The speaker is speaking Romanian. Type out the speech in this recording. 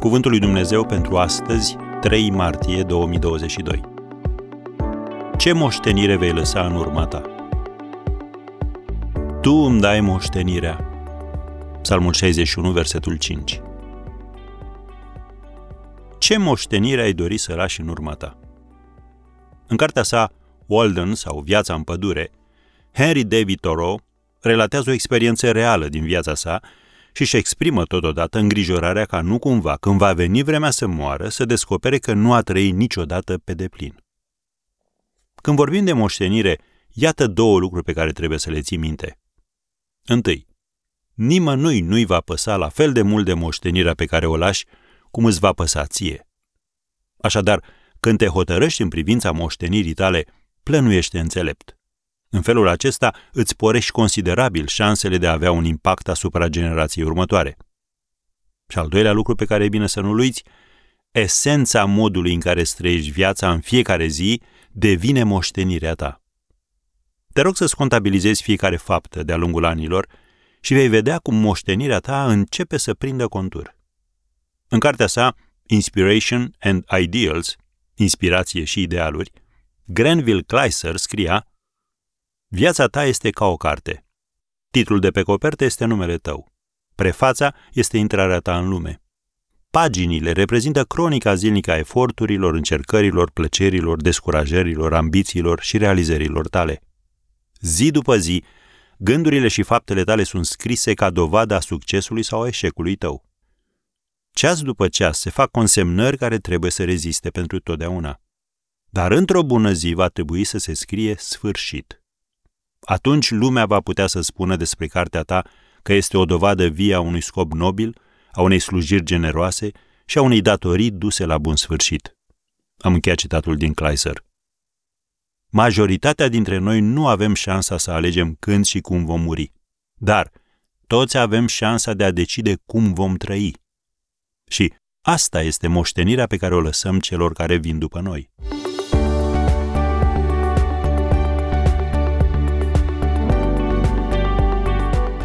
Cuvântul lui Dumnezeu pentru astăzi, 3 martie 2022. Ce moștenire vei lăsa în urma ta? Tu îmi dai moștenirea. Psalmul 61, versetul 5. Ce moștenire ai dori să lași în urma ta? În cartea sa, Walden sau Viața în pădure, Henry David Thoreau relatează o experiență reală din viața sa și își exprimă totodată îngrijorarea ca nu cumva, când va veni vremea să moară, să descopere că nu a trăit niciodată pe deplin. Când vorbim de moștenire, iată două lucruri pe care trebuie să le ții minte. 1. Nimănui nu-i va păsa la fel de mult de moștenirea pe care o lași, cum îți va păsa ție. Așadar, când te hotărăști în privința moștenirii tale, plănuiește înțelept. În felul acesta îți porești considerabil șansele de a avea un impact asupra generației următoare. Și al doilea lucru pe care e bine să nu-l uiți, esența modului în care îți trăiești viața în fiecare zi devine moștenirea ta. Te rog să-ți contabilizezi fiecare faptă de-a lungul anilor și vei vedea cum moștenirea ta începe să prindă contur. În cartea sa, Inspiration and Ideals, Inspirație și idealuri, Grenville Kleiser scria: viața ta este ca o carte. Titlul de pe copertă este numele tău. Prefața este intrarea ta în lume. Paginile reprezintă cronica zilnică a eforturilor, încercărilor, plăcerilor, descurajărilor, ambițiilor și realizărilor tale. Zi după zi, gândurile și faptele tale sunt scrise ca dovada succesului sau a eșecului tău. Ceas după ceas se fac consemnări care trebuie să reziste pentru totdeauna. Dar într-o bună zi va trebui să se scrie sfârșit. Atunci lumea va putea să spună despre cartea ta că este o dovadă vie a unui scop nobil, a unei slujiri generoase și a unei datorii duse la bun sfârșit. Am încheiat citatul din Kleiser. Majoritatea dintre noi nu avem șansa să alegem când și cum vom muri, dar toți avem șansa de a decide cum vom trăi. Și asta este moștenirea pe care o lăsăm celor care vin după noi.